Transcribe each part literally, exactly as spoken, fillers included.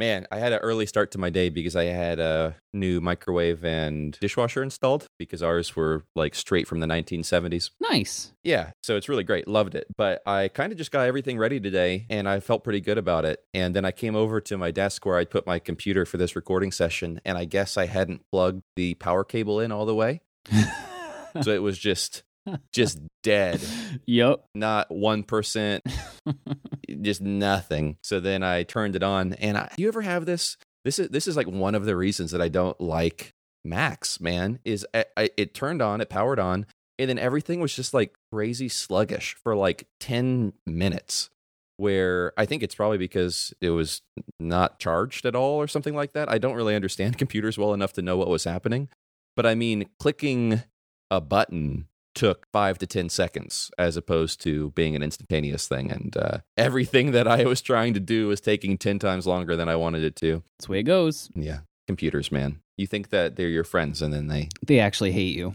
Man, I had an early start to my day because I had a new microwave and dishwasher installed because ours were like straight from the nineteen seventies. Nice. Yeah, so it's really great. Loved it. But I kind of just got everything ready today and I felt pretty good about it. And then I came over to my desk where I put my computer for this recording session, and I guess I hadn't plugged the power cable in all the way. So it was just... just dead. Yep. Not one percent. Just nothing. So then I turned it on, and I, you ever have this? This is this is like one of the reasons that I don't like Macs, man, is I, I, it turned on, it powered on, and then everything was just like crazy sluggish for like ten minutes, where I think it's probably because it was not charged at all or something like that. I don't really understand computers well enough to know what was happening. But I mean, clicking a button took five to ten seconds as opposed to being an instantaneous thing. And uh, everything that I was trying to do was taking ten times longer than I wanted it to. That's the way it goes. Yeah. Computers, man. You think that they're your friends, and then they... They actually hate you.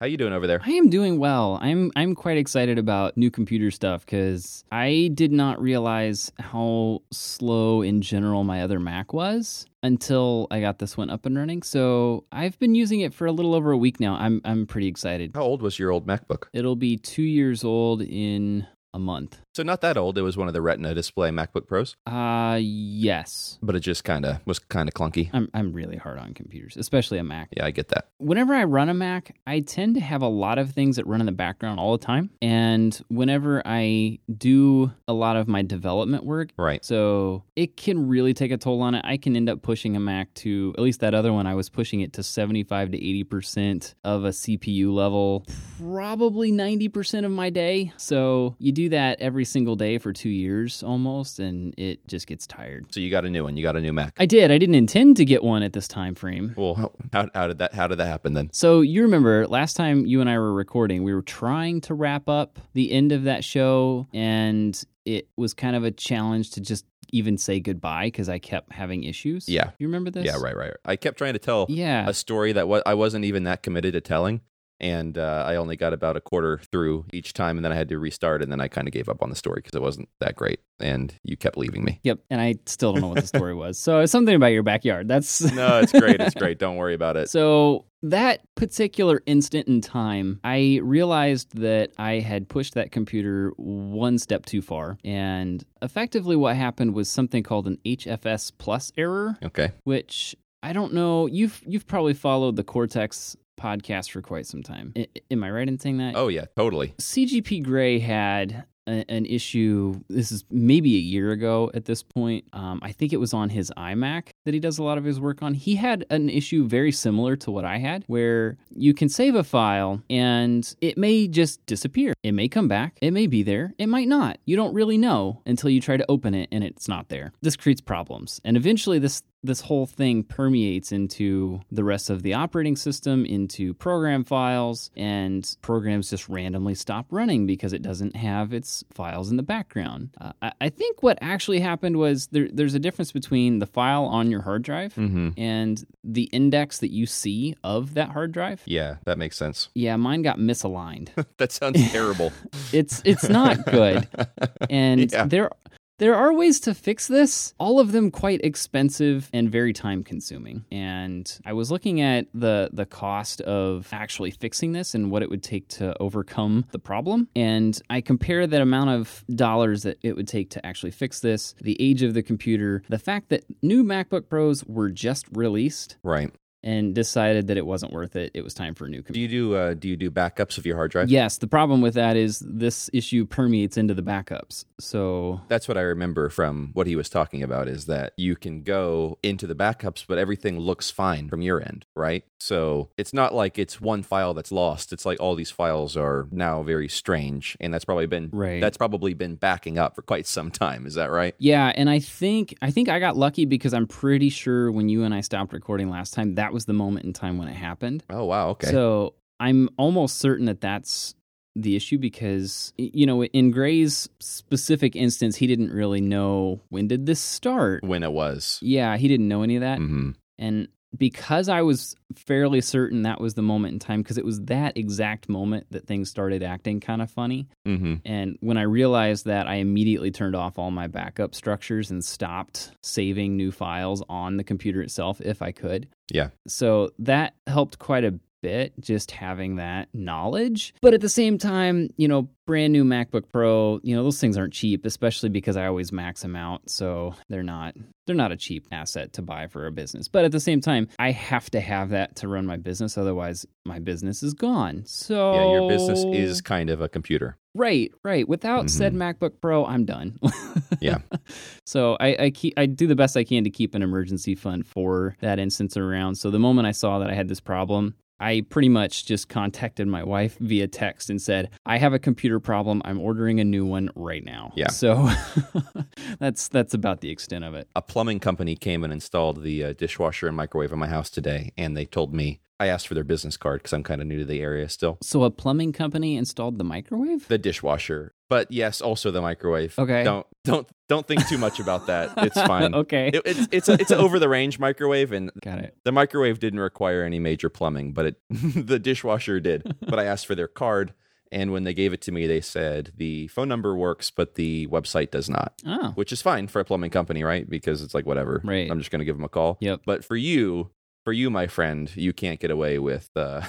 How you doing over there? I am doing well. I'm I'm quite excited about new computer stuff because I did not realize how slow in general my other Mac was until I got this one up and running. So I've been using it for a little over a week now. I'm I'm pretty excited. How old was your old MacBook? It'll be two years old in a month. So not that old. It was one of the Retina display MacBook Pros? Uh, yes. But it just kind of was kind of clunky. I'm I'm really hard on computers, especially a Mac. Yeah, I get that. Whenever I run a Mac, I tend to have a lot of things that run in the background all the time. And whenever I do a lot of my development work, right. So it can really take a toll on it. I can end up pushing a Mac to, at least that other one, I was pushing it to seventy-five to eighty percent of a C P U level, probably ninety percent of my day. So you do that every single day for two years almost, and it just gets tired. So you got a new one. You got a new Mac. I did. I didn't intend to get one at this time frame. Well, how, how did that how did that happen then? So you remember last time you and I were recording, we were trying to wrap up the end of that show, and it was kind of a challenge to just even say goodbye because I kept having issues. Yeah. You remember this? Yeah, right, right. I kept trying to tell yeah. a story that I wasn't even that committed to telling. And uh, I only got about a quarter through each time, and then I had to restart, and then I kind of gave up on the story because it wasn't that great, and you kept leaving me. Yep, and I still don't know what the story was. So it's something about your backyard. That's No, it's great. It's great. Don't worry about it. So that particular instant in time, I realized that I had pushed that computer one step too far. And effectively what happened was something called an H F S plus error. Okay. Which I don't know. You've, you've probably followed the Cortex podcast for quite some time. I, am I right in saying that? Oh, yeah, totally. C G P Grey had a, an issue, this is maybe a year ago at this point. Um, I think it was on his iMac that he does a lot of his work on. He had an issue very similar to what I had, where you can save a file and it may just disappear. It may come back. It may be there. It might not. You don't really know until you try to open it and it's not there. This creates problems. And eventually this This whole thing permeates into the rest of the operating system, into program files, and programs just randomly stop running because it doesn't have its files in the background. Uh, I, I think what actually happened was there, there's a difference between the file on your hard drive mm-hmm. and the index that you see of that hard drive. Yeah, that makes sense. Yeah, mine got misaligned. That sounds terrible. It's it's not good. And yeah. there There are ways to fix this, all of them quite expensive and very time-consuming. And I was looking at the the cost of actually fixing this and what it would take to overcome the problem. And I compare that amount of dollars that it would take to actually fix this, the age of the computer, the fact that new MacBook Pros were just released. Right. And decided that it wasn't worth it. It was time for a new computer. Do you do uh, do you do backups of your hard drive? Yes. The problem with that is this issue permeates into the backups. So that's what I remember from what he was talking about, is that you can go into the backups, but everything looks fine from your end, right? So it's not like it's one file that's lost. It's like all these files are now very strange, and that's probably been right. that's probably been backing up for quite some time. Is that right? Yeah, and I think I think I got lucky because I'm pretty sure when you and I stopped recording last time, that That was the moment in time when it happened. Oh, wow. Okay. So I'm almost certain that that's the issue because, you know, in Gray's specific instance, he didn't really know when did this start. When it was. Yeah, he didn't know any of that. Mm-hmm. And because I was fairly certain that was the moment in time, because it was that exact moment that things started acting kind of funny. Mm-hmm. And when I realized that, I immediately turned off all my backup structures and stopped saving new files on the computer itself if I could. Yeah. So that helped quite a bit, just having that knowledge. But at the same time, you know, brand new MacBook Pro, you know, those things aren't cheap, especially because I always max them out. So they're not they're not a cheap asset to buy for a business. But at the same time, I have to have that to run my business. Otherwise, my business is gone. So yeah, your business is kind of a computer. Right, right. Without mm-hmm. said MacBook Pro, I'm done. Yeah. So I I, keep, I do the best I can to keep an emergency fund for that instance around. So the moment I saw that I had this problem, I pretty much just contacted my wife via text and said, I have a computer problem. I'm ordering a new one right now. Yeah. So that's that's about the extent of it. A plumbing company came and installed the uh, dishwasher and microwave in my house today, and they told me, I asked for their business card because I'm kind of new to the area still. So a plumbing company installed the microwave? The dishwasher. But yes, also the microwave. Okay. Don't don't don't think too much about that. It's fine. Okay. It, it's it's a, it's an over the range microwave, and got it. The microwave didn't require any major plumbing, but it the dishwasher did. But I asked for their card, and when they gave it to me, they said the phone number works, but the website does not. Oh. Which is fine for a plumbing company, right? Because it's like whatever. Right. I'm just going to give them a call. Yep. But for you. For you, my friend, you can't get away with uh,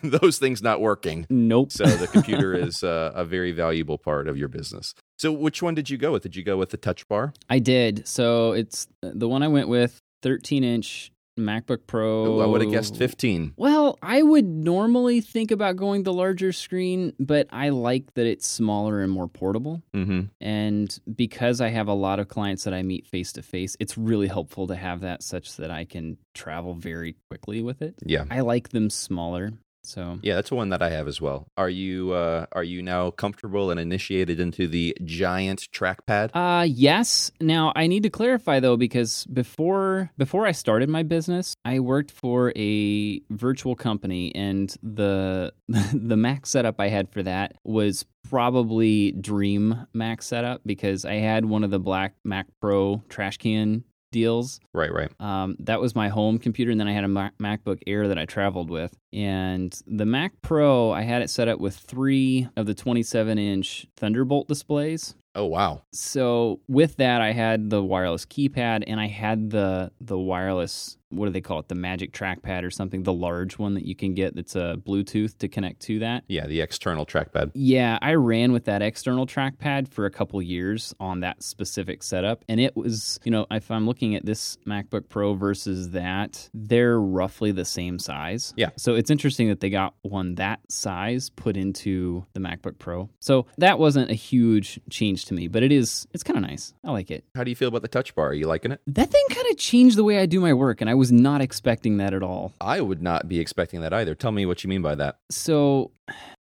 those things not working. Nope. So the computer is uh, a very valuable part of your business. So which one did you go with? Did you go with the touch bar? I did. So it's the one I went with, thirteen-inch MacBook Pro. Ooh, I would have guessed fifteen. Well, I would normally think about going the larger screen, but I like that it's smaller and more portable. Mm-hmm. And because I have a lot of clients that I meet face-to-face, it's really helpful to have that such that I can travel very quickly with it. Yeah. I like them smaller. So yeah, that's one that I have as well. Are you uh, are you now comfortable and initiated into the giant trackpad? Uh, yes. Now, I need to clarify, though, because before before I started my business, I worked for a virtual company, and the the Mac setup I had for that was probably dream Mac setup, because I had one of the black Mac Pro trash can deals. Right, right. Um, that was my home computer, and then I had a Mac- MacBook Air that I traveled with. And the Mac Pro, I had it set up with three of the twenty-seven-inch Thunderbolt displays. Oh, wow. So with that, I had the wireless keypad, and I had the the wireless, what do they call it, the Magic Trackpad or something, the large one that you can get that's a Bluetooth to connect to that. Yeah, the external trackpad. Yeah, I ran with that external trackpad for a couple years on that specific setup, and it was, you know, if I'm looking at this MacBook Pro versus that, they're roughly the same size. Yeah. So it's interesting that they got one that size put into the MacBook Pro. So that wasn't a huge change to me, but it is, it's kind of nice. I like it. How do you feel about the touch bar? Are you liking it? That thing kind of changed the way I do my work, and I was not expecting that at all. I would not be expecting that either. Tell me what you mean by that. So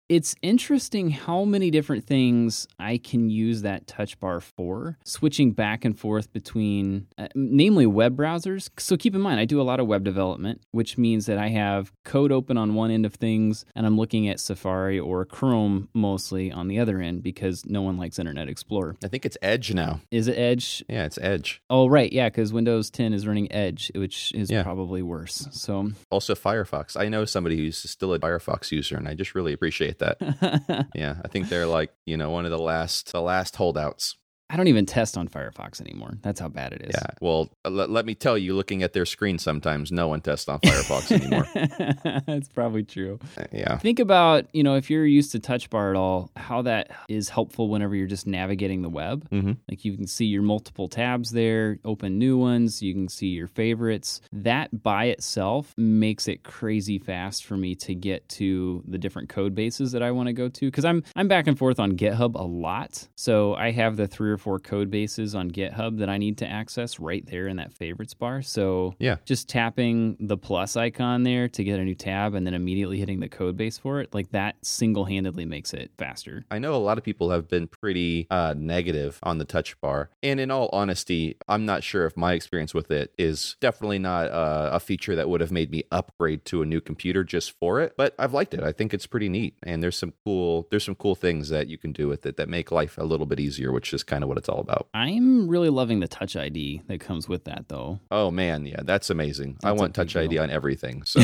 it's interesting how many different things I can use that touch bar for, switching back and forth between, uh, namely web browsers. So keep in mind, I do a lot of web development, which means that I have code open on one end of things, and I'm looking at Safari or Chrome mostly on the other end, because no one likes Internet Explorer. I think it's Edge now. Is it Edge? Yeah, it's Edge. Oh, right. Yeah, because Windows ten is running Edge, which is yeah. probably worse. So also Firefox. I know somebody who's still a Firefox user, and I just really appreciate that. that. Yeah, I think they're like, you know, one of the last the last holdouts. I don't even test on Firefox anymore. That's how bad it is. Yeah. Well, l- let me tell you, looking at their screen sometimes, no one tests on Firefox anymore. That's probably true. Uh, yeah. Think about, you know, if you're used to touch bar at all, how that is helpful whenever you're just navigating the web. Mm-hmm. Like you can see your multiple tabs there, open new ones, you can see your favorites. That by itself makes it crazy fast for me to get to the different code bases that I want to go to, because I'm I'm back and forth on GitHub a lot. So I have the three or four code bases on GitHub that I need to access right there in that favorites bar. So yeah, just tapping the plus icon there to get a new tab and then immediately hitting the code base for it, like that single-handedly makes it faster. I know a lot of people have been pretty uh, negative on the touch bar. And in all honesty, I'm not sure if my experience with it is definitely not uh, a feature that would have made me upgrade to a new computer just for it, but I've liked it. I think it's pretty neat. And there's some cool, there's some cool things that you can do with it that make life a little bit easier, which is kind of what it's all about. I'm really loving the Touch I D that comes with that, though. Oh, man. Yeah, that's amazing. That's I want Touch I D on everything. So,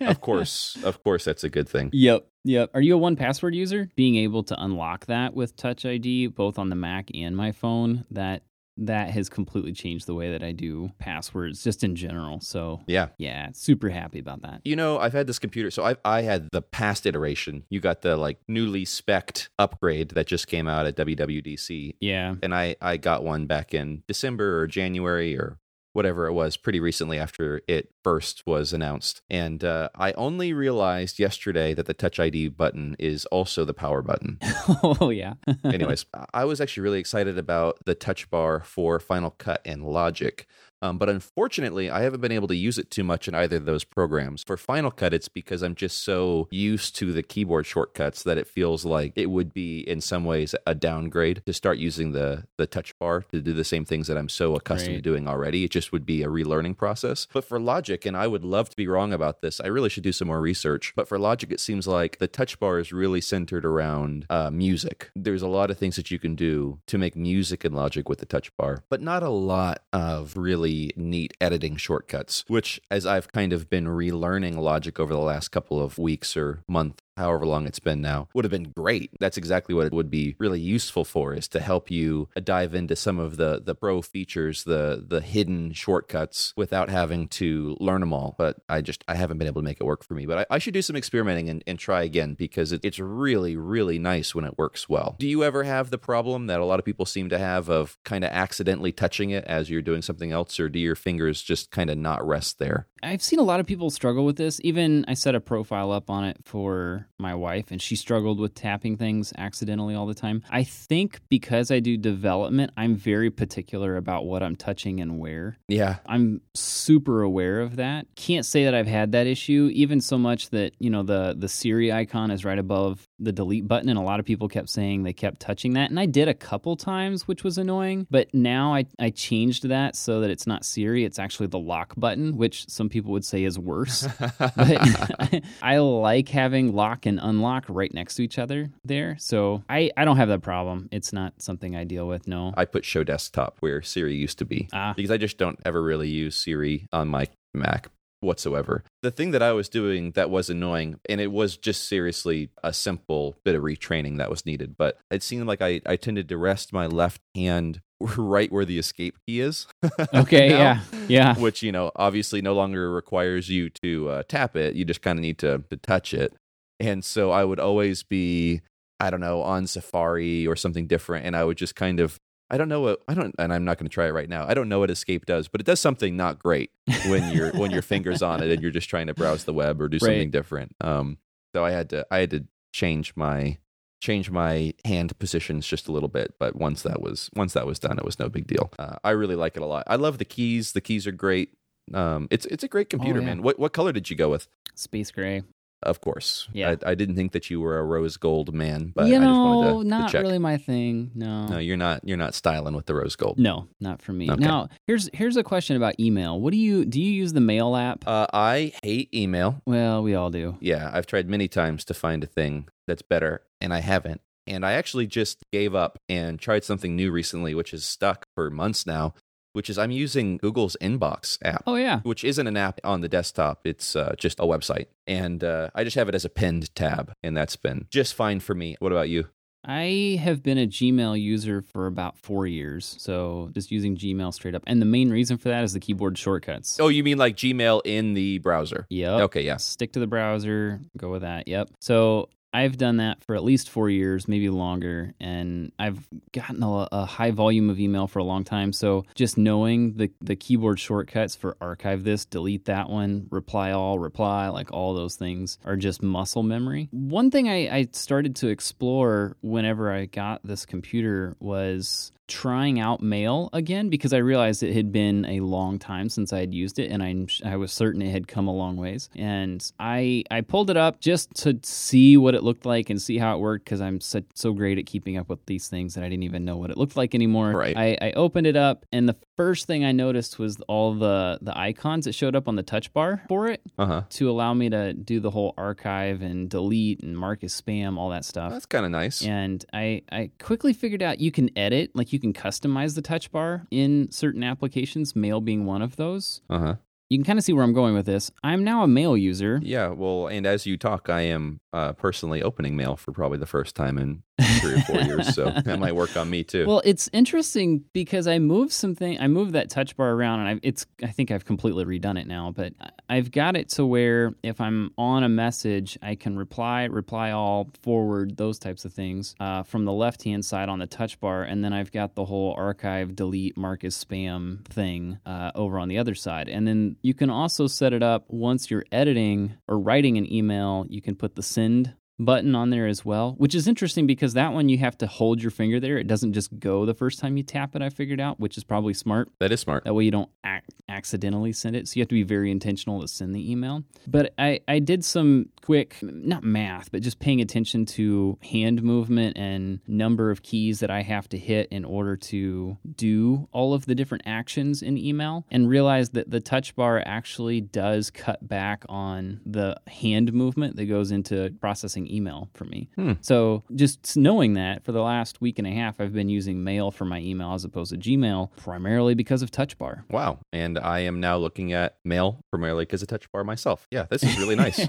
of course, of course, that's a good thing. Yep. Yep. Are you a one password user? Being able to unlock that with Touch I D, both on the Mac and my phone, that that has completely changed the way that I do passwords just in general. So yeah, yeah, super happy about that. You know, I've had this computer. So I I had the past iteration. You got the like newly spec'd upgrade that just came out at W W D C. Yeah. And I, I got one back in December or January or whatever it was pretty recently after it first was announced. And uh, I only realized yesterday that the Touch I D button is also the power button. Oh, yeah. Anyways, I was actually really excited about the touch bar for Final Cut and Logic. Um, but unfortunately, I haven't been able to use it too much in either of those programs. For Final Cut, it's because I'm just so used to the keyboard shortcuts that it feels like it would be, in some ways, a downgrade to start using the the touch bar to do the same things that I'm so accustomed right. to doing already. It just would be a relearning process. But for Logic, and I would love to be wrong about this, I really should do some more research. But for Logic, it seems like the touch bar is really centered around uh, music. There's a lot of things that you can do to make music in Logic with the touch bar, but not a lot of really neat editing shortcuts, which as I've kind of been relearning Logic over the last couple of weeks or month, however long it's been now, would have been great. That's exactly what it would be really useful for, is to help you dive into some of the the pro features, the the hidden shortcuts without having to learn them all. But I just, I haven't been able to make it work for me. But I, I should do some experimenting and, and try again, because it, it's really, really nice when it works well. Do you ever have the problem that a lot of people seem to have of kind of accidentally touching it as you're doing something else, or do your fingers just kind of not rest there? I've seen a lot of people struggle with this. Even I set a profile up on it for my wife, and she struggled with tapping things accidentally all the time. I think because I do development, I'm very particular about what I'm touching and where. Yeah. I'm super aware of that. Can't say that I've had that issue, even so much that, you know, the, the Siri icon is right above the delete button, and a lot of people kept saying they kept touching that. And I did a couple times, which was annoying, but now I, I changed that so that it's not Siri, it's actually the lock button, which some people would say is worse. But I like having lock and unlock right next to each other there. So I, I don't have that problem. It's not something I deal with, no. I put show desktop where Siri used to be ah. because I just don't ever really use Siri on my Mac whatsoever. The thing that I was doing that was annoying, and it was just seriously a simple bit of retraining that was needed, but it seemed like I, I tended to rest my left hand right where the escape key is. Okay, now, yeah, yeah. Which, you know, obviously no longer requires you to uh, tap it. You just kind of need to, to touch it. And so I would always be, I don't know, on Safari or something different, and I would just kind of, I don't know what I don't, and I'm not going to try it right now. I don't know what escape does, but it does something not great when you're when your finger's on it and you're just trying to browse the web or do right. something different. Um, so I had to I had to change my change my hand positions just a little bit, but once that was once that was done, it was no big deal. Uh, I really like it a lot. I love the keys. The keys are great. Um, it's it's a great computer, oh, yeah. man. What what color did you go with? Space gray. Of course. Yeah. I, I didn't think that you were a rose gold man, but you know, I just wanted to, not to check. Really my thing. No. No, you're not you're not styling with the rose gold. No, not for me. Okay. Now, here's here's a question about email. What do you do you use the Mail app? Uh, I hate email. Well, we all do. Yeah, I've tried many times to find a thing that's better, and I haven't. And I actually just gave up and tried something new recently, which has stuck for months now, which is I'm using Google's Inbox app. Oh, yeah. Which isn't an app on the desktop. It's uh, just a website. And uh, I just have it as a pinned tab, and that's been just fine for me. What about you? I have been a Gmail user for about four years, so just using Gmail straight up. And the main reason for that is the keyboard shortcuts. Oh, you mean like Gmail in the browser? Yep. Okay, yeah. Stick to the browser. Go with that. Yep. So I've done that for at least four years, maybe longer, and I've gotten a, a high volume of email for a long time. So just knowing the, the keyboard shortcuts for archive this, delete that one, reply all, reply, like all those things are just muscle memory. One thing I, I started to explore whenever I got this computer was trying out Mail again, because I realized it had been a long time since I had used it, and I I was certain it had come a long ways. And I I pulled it up just to see what it looked like and see how it worked, because I'm so, so great at keeping up with these things that I didn't even know what it looked like anymore. Right. I, I opened it up, and the first thing I noticed was all the, the icons that showed up on the touch bar for it uh-huh. to allow me to do the whole archive and delete and mark as spam, all that stuff. That's kind of nice. And I, I quickly figured out you can edit, like you can customize the touch bar in certain applications, Mail being one of those. Uh-huh. You can kind of see where I'm going with this. I'm now a Mail user. Yeah, well, and as you talk, I am uh, personally opening Mail for probably the first time in three or four years, so that might work on me too. Well, it's interesting because I moved something. I moved that touch bar around, and I've, it's. I think I've completely redone it now, but I've got it to where if I'm on a message, I can reply, reply all, forward, those types of things uh, from the left-hand side on the touch bar, and then I've got the whole archive, delete, mark as spam thing uh, over on the other side, and then you can also set it up once you're editing or writing an email. You can put the send button on there as well, which is interesting because that one you have to hold your finger there. It doesn't just go the first time you tap it, I figured out, which is probably smart. That is smart. That way you don't ac- accidentally send it. So you have to be very intentional to send the email. But I, I did some quick, not math, but just paying attention to hand movement and number of keys that I have to hit in order to do all of the different actions in email, and realized that the touch bar actually does cut back on the hand movement that goes into processing email for me. Hmm. So just knowing that, for the last week and a half, I've been using Mail for my email as opposed to Gmail, primarily because of Touch Bar. Wow. And I am now looking at Mail primarily because of Touch Bar myself. Yeah, this is really nice.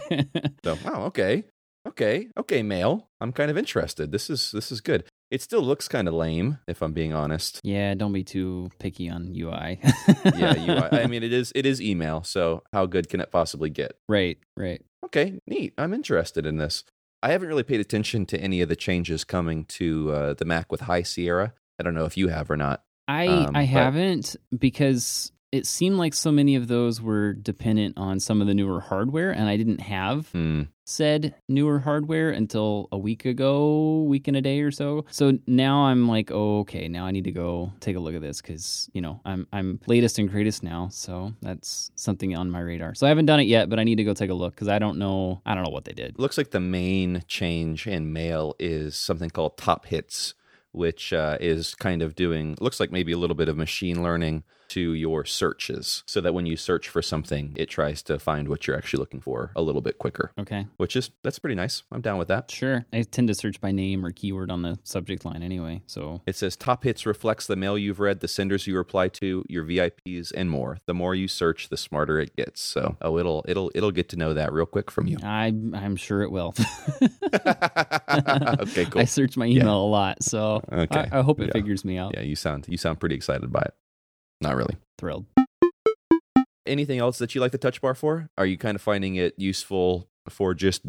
So, wow, okay. Okay. Okay, Mail. I'm kind of interested. This is this is good. It still looks kind of lame, if I'm being honest. Yeah, don't be too picky on U I. Yeah, U I. I mean, it is it is email, so how good can it possibly get? Right, right. Okay, neat. I'm interested in this. I haven't really paid attention to any of the changes coming to uh, the Mac with High Sierra. I don't know if you have or not. I, um, I haven't, because it seemed like so many of those were dependent on some of the newer hardware, and I didn't have mm. said newer hardware until a week ago, week and a day or so. So now I'm like, oh, okay, now I need to go take a look at this because, you know, I'm I'm latest and greatest now. So that's something on my radar. So I haven't done it yet, but I need to go take a look because I don't know, I don't know what they did. Looks like the main change in Mail is something called Top Hits, which uh, is kind of doing, looks like maybe a little bit of machine learning to your searches, so that when you search for something, it tries to find what you're actually looking for a little bit quicker. Okay. Which is, that's pretty nice. I'm down with that. Sure. I tend to search by name or keyword on the subject line anyway, so. It says, Top Hits reflects the mail you've read, the senders you reply to, your V I Ps, and more. The more you search, the smarter it gets. So, oh, it'll it'll it'll get to know that real quick from you. I, I'm sure it will. Okay, cool. I search my email yeah. a lot, so okay. I, I hope it yeah. figures me out. Yeah, you sound you sound pretty excited by it. Not really. Thrilled. Anything else that you like the touch bar for? Are you kind of finding it useful for just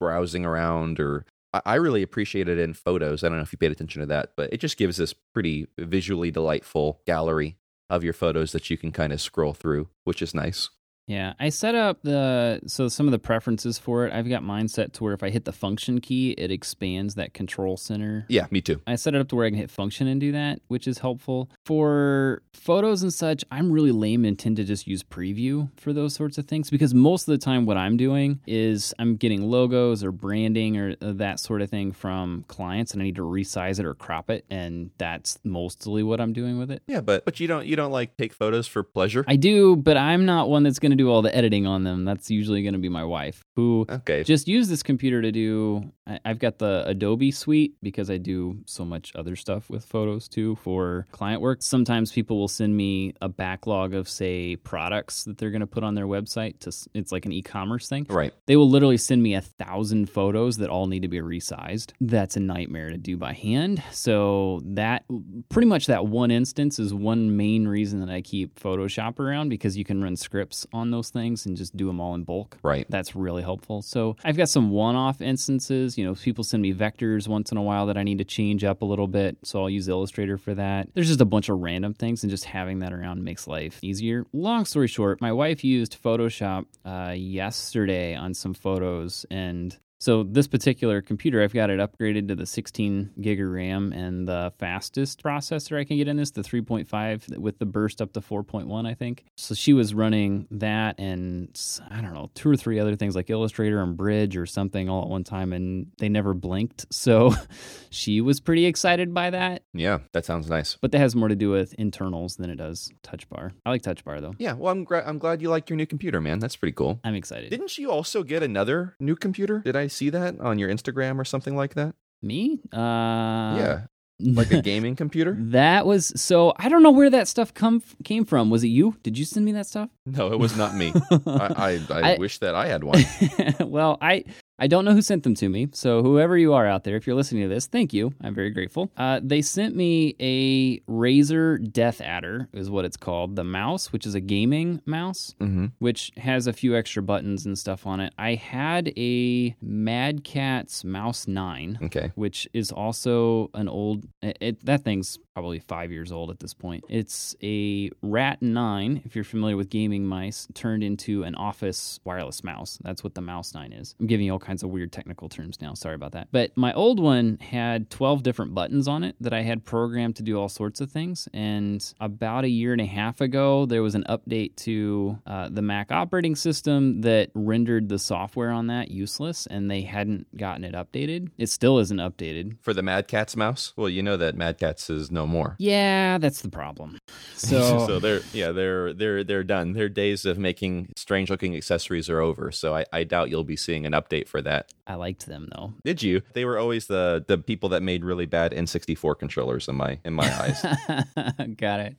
browsing around? Or I really appreciate it in photos. I don't know if you paid attention to that, but it just gives this pretty visually delightful gallery of your photos that you can kind of scroll through, which is nice. Yeah, I set up the, so some of the preferences for it, I've got mine set to where if I hit the function key, it expands that control center. Yeah, me too. I set it up to where I can hit function and do that, which is helpful. For photos and such, I'm really lame and tend to just use preview for those sorts of things, because most of the time what I'm doing is I'm getting logos or branding or that sort of thing from clients, and I need to resize it or crop it, and that's mostly what I'm doing with it. Yeah, but, but you don't you don't like take photos for pleasure? I do, but I'm not one that's going to do all the editing on them. That's usually going to be my wife, who okay. just used this computer to do, I've got the Adobe suite because I do so much other stuff with photos too for client work. Sometimes people will send me a backlog of, say, products that they're going to put on their website. To, it's like an e-commerce thing. Right. They will literally send me a thousand photos that all need to be resized. That's a nightmare to do by hand. So that pretty much that one instance is one main reason that I keep Photoshop around, because you can run scripts on those things and just do them all in bulk. Right. That's really helpful. So I've got some one-off instances. You know, people send me vectors once in a while that I need to change up a little bit, so I'll use Illustrator for that. There's just a bunch of random things, and just having that around makes life easier. Long story short, my wife used Photoshop uh, yesterday on some photos, and so this particular computer, I've got it upgraded to the sixteen gig of RAM, and the fastest processor I can get in this, the three point five with the burst up to four point one, I think. So she was running that and, I don't know, two or three other things like Illustrator and Bridge or something all at one time, and they never blinked. So she was pretty excited by that. Yeah, that sounds nice. But that has more to do with internals than it does touch bar. I like touch bar, though. Yeah, well, I'm, gra- I'm glad you like your new computer, man. That's pretty cool. I'm excited. Didn't you also get another new computer? Did I see that on your Instagram or something like that? Me? Uh, yeah. Like a gaming computer? That was, so I don't know where that stuff come came from. Was it you? Did you send me that stuff? No, it was not me. I, I, I, I wish that I had one. Well, I I don't know who sent them to me. So whoever you are out there, if you're listening to this, thank you. I'm very grateful. Uh, they sent me a Razer DeathAdder, is what it's called. The mouse, which is a gaming mouse, mm-hmm. which has a few extra buttons and stuff on it. I had a Mad Catz Mouse nine, okay. which is also an old... It, it, that thing's probably five years old at this point. It's a Rat nine, if you're familiar with gaming mice, turned into an office wireless mouse. That's what the Mouse nine is. I'm giving you all kinds of weird technical terms now. Sorry about that. But my old one had twelve different buttons on it that I had programmed to do all sorts of things. And about a year and a half ago, there was an update to uh, the Mac operating system that rendered the software on that useless, and they hadn't gotten it updated. It still isn't updated. For the Mad Catz mouse? Well, you know that Mad Catz is no more. Yeah, that's the problem. So, so they're yeah they're they're they're done. Their days of making strange looking accessories are over. So I, I doubt you'll be seeing an update for that. I liked them though. Did you? They were always the the people that made really bad N sixty-four controllers in my in my eyes. Got it.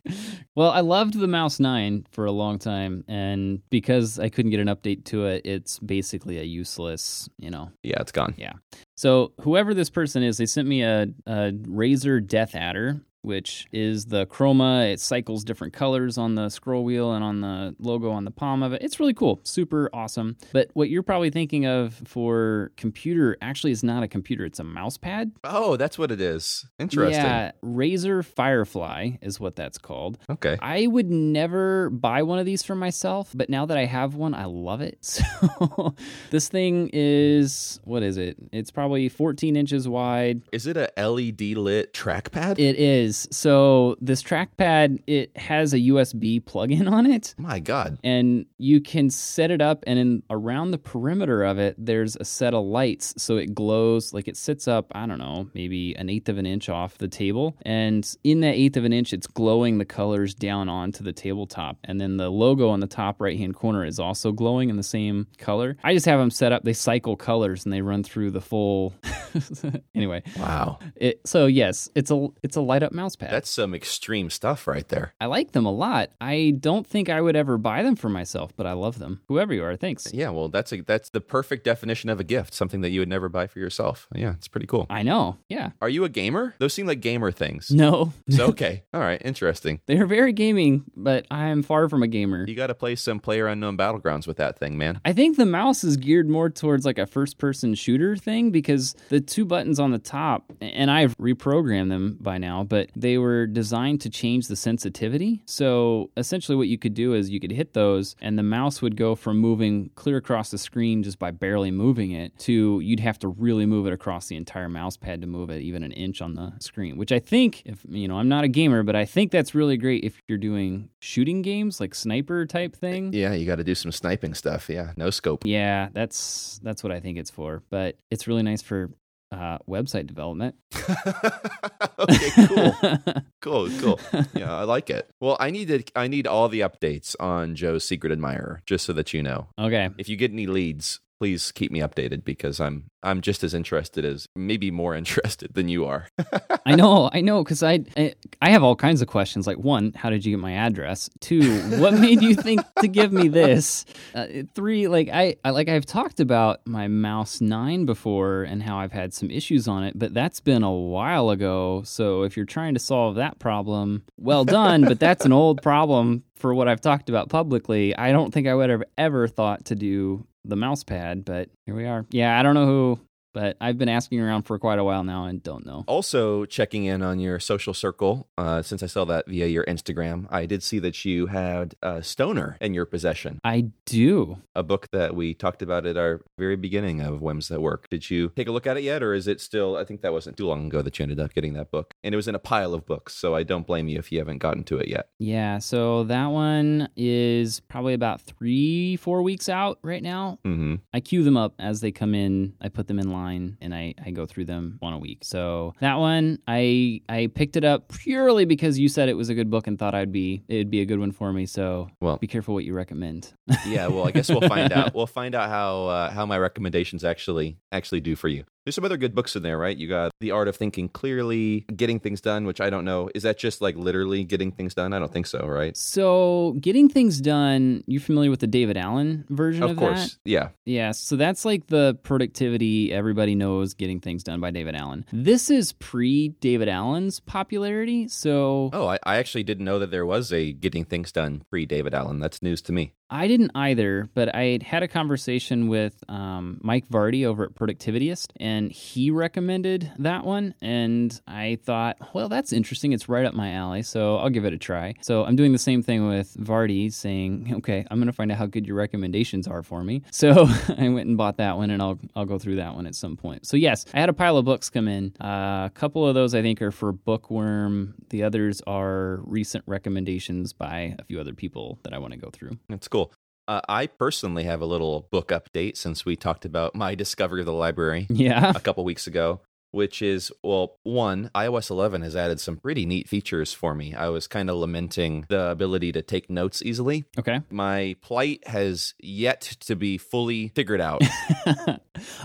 Well, I loved the Mouse nine for a long time, and because I couldn't get an update to it, it's basically a useless, you know. Yeah, it's gone. Yeah. So whoever this person is, they sent me a, a Razer DeathAdder, which is the chroma. It cycles different colors on the scroll wheel and on the logo on the palm of it. It's really cool. Super awesome. But what you're probably thinking of for computer actually is not a computer. It's a mouse pad. Oh, that's what it is. Interesting. Yeah, Razer Firefly is what that's called. Okay. I would never buy one of these for myself, but now that I have one, I love it. So this thing is, what is it? It's probably fourteen inches wide. Is it a L E D lit trackpad? It is. So this trackpad, it has a U S B plug-in on it. My God. And you can set it up, and in, around the perimeter of it, there's a set of lights. So it glows, like it sits up, I don't know, maybe an eighth of an inch off the table. And in that eighth of an inch, it's glowing the colors down onto the tabletop. And then the logo on the top right-hand corner is also glowing in the same color. I just have them set up. They cycle colors, and they run through the full... Anyway. Wow. It, so yes, it's a, it's a light-up mouse pad. That's some extreme stuff right there. I like them a lot. I don't think I would ever buy them for myself, but I love them. Whoever you are, thanks. Yeah, well, that's a, that's the perfect definition of a gift, something that you would never buy for yourself. Yeah, it's pretty cool. I know, yeah. Are you a gamer? Those seem like gamer things. No. So, okay. All right, interesting. They're very gaming, but I'm far from a gamer. You got to play some PlayerUnknown Battlegrounds with that thing, man. I think the mouse is geared more towards like a first-person shooter thing, because the two buttons on the top, and I've reprogrammed them by now, but they were designed to change the sensitivity. So essentially what you could do is you could hit those and the mouse would go from moving clear across the screen just by barely moving it to you'd have to really move it across the entire mouse pad to move it even an inch on the screen, which I think, if you know, I'm not a gamer, but I think that's really great if you're doing shooting games like sniper type thing. Yeah, you got to do some sniping stuff. Yeah, no scope. Yeah, that's that's what I think it's for. But it's really nice for Uh, website development. Okay, cool. cool, cool. Yeah, I like it. Well, I need to, I need all the updates on Joe's Secret Admirer, just so that you know. Okay. If you get any leads, please keep me updated, because I'm I'm just as interested as, maybe more interested than you are. I know, I know, because I, I I have all kinds of questions. Like, one, how did you get my address? Two, what made you think to give me this? Uh, three, like I, I like I've talked about my Mouse nine before and how I've had some issues on it, but that's been a while ago. So if you're trying to solve that problem, well done, but that's an old problem for what I've talked about publicly. I don't think I would have ever thought to do the mouse pad, but here we are. Yeah, I don't know who, but I've been asking around for quite a while now and don't know. Also checking in on your social circle, uh, since I saw that via your Instagram, I did see that you had uh, Stoner in your possession. I do. A book that we talked about at our very beginning of Whims That Work. Did you take a look at it yet, or is it still, I think that wasn't too long ago that you ended up getting that book. And it was in a pile of books, so I don't blame you if you haven't gotten to it yet. Yeah, so that one is probably about three, four weeks out right now. Mm-hmm. I queue them up as they come in. I put them in line. And I, I go through them one a week. So that one, I I picked it up purely because you said it was a good book and thought I'd be it'd be a good one for me. So well, be careful what you recommend. Yeah, well, I guess we'll find out. We'll find out how uh, how my recommendations actually actually do for you. There's some other good books in there, right? You got The Art of Thinking Clearly, Getting Things Done, which I don't know. Is that just like literally getting things done? I don't think so, right? So Getting Things Done, you're familiar with the David Allen version of, of that? Of course, yeah. Yeah, so that's like the productivity, everybody knows, Getting Things Done by David Allen. This is pre-David Allen's popularity, so... Oh, I, I actually didn't know that there was a Getting Things Done pre-David Allen. That's news to me. I didn't either, but I had a conversation with um, Mike Vardy over at Productivityist, and he recommended that one, and I thought, well, that's interesting. It's right up my alley, so I'll give it a try. So I'm doing the same thing with Vardy, saying, okay, I'm going to find out how good your recommendations are for me. So I went and bought that one, and I'll I'll go through that one at some point. So yes, I had a pile of books come in. Uh, a couple of those, I think, are for Bookworm. The others are recent recommendations by a few other people that I want to go through. That's cool. Uh, I personally have a little book update since we talked about my discovery of the library yeah. a couple weeks ago, which is, well, one, i O S eleven has added some pretty neat features for me. I was kind of lamenting the ability to take notes easily. Okay. My plight has yet to be fully figured out.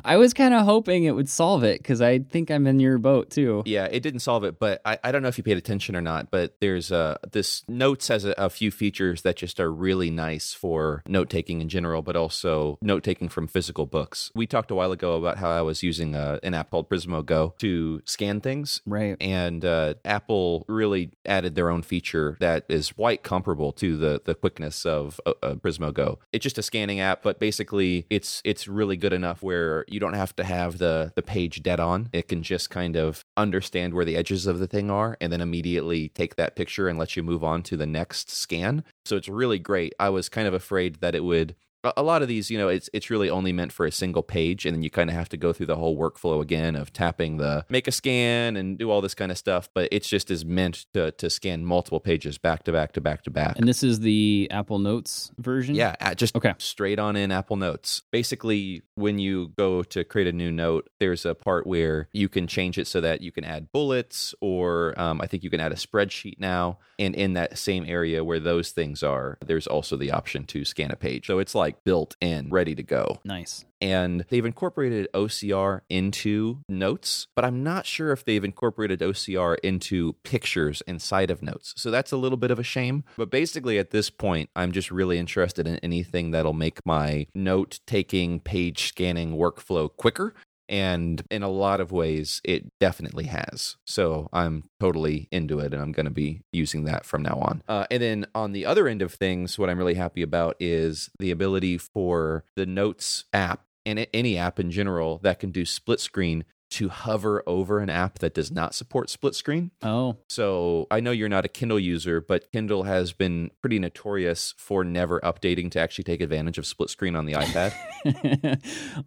I was kind of hoping it would solve it because I think I'm in your boat too. Yeah, it didn't solve it, but I, I don't know if you paid attention or not, but there's uh, this Notes has a, a few features that just are really nice for note-taking in general, but also note-taking from physical books. We talked a while ago about how I was using a, an app called Prizmo Go to scan things. Right. And uh, Apple really added their own feature that is quite comparable to the, the quickness of uh, uh, Prizmo Go. It's just a scanning app, but basically it's, it's really good enough where you don't have to have the, the page dead on. It can just kind of understand where the edges of the thing are and then immediately take that picture and let you move on to the next scan. So it's really great. I was kind of afraid that it would... A lot of these, you know, it's it's really only meant for a single page, and then you kind of have to go through the whole workflow again of tapping the make a scan and do all this kind of stuff, but it's just is meant to to scan multiple pages back to back to back to back. And this is the Apple Notes version? Yeah, just okay. Straight on in Apple Notes. Basically, when you go to create a new note, there's a part where you can change it so that you can add bullets, or um, I think you can add a spreadsheet now, and in that same area where those things are, there's also the option to scan a page. So it's like built in, ready to go. Nice. And they've incorporated O C R into Notes, but I'm not sure if they've incorporated O C R into pictures inside of Notes. So that's a little bit of a shame. But basically at this point, I'm just really interested in anything that'll make my note-taking, page scanning workflow quicker. And in a lot of ways, it definitely has. So I'm totally into it, and I'm going to be using that from now on. Uh, and then on the other end of things, what I'm really happy about is the ability for the Notes app, and any app in general that can do split screen, to hover over an app that does not support split screen. Oh. So I know you're not a Kindle user, but Kindle has been pretty notorious for never updating to actually take advantage of split screen on the iPad.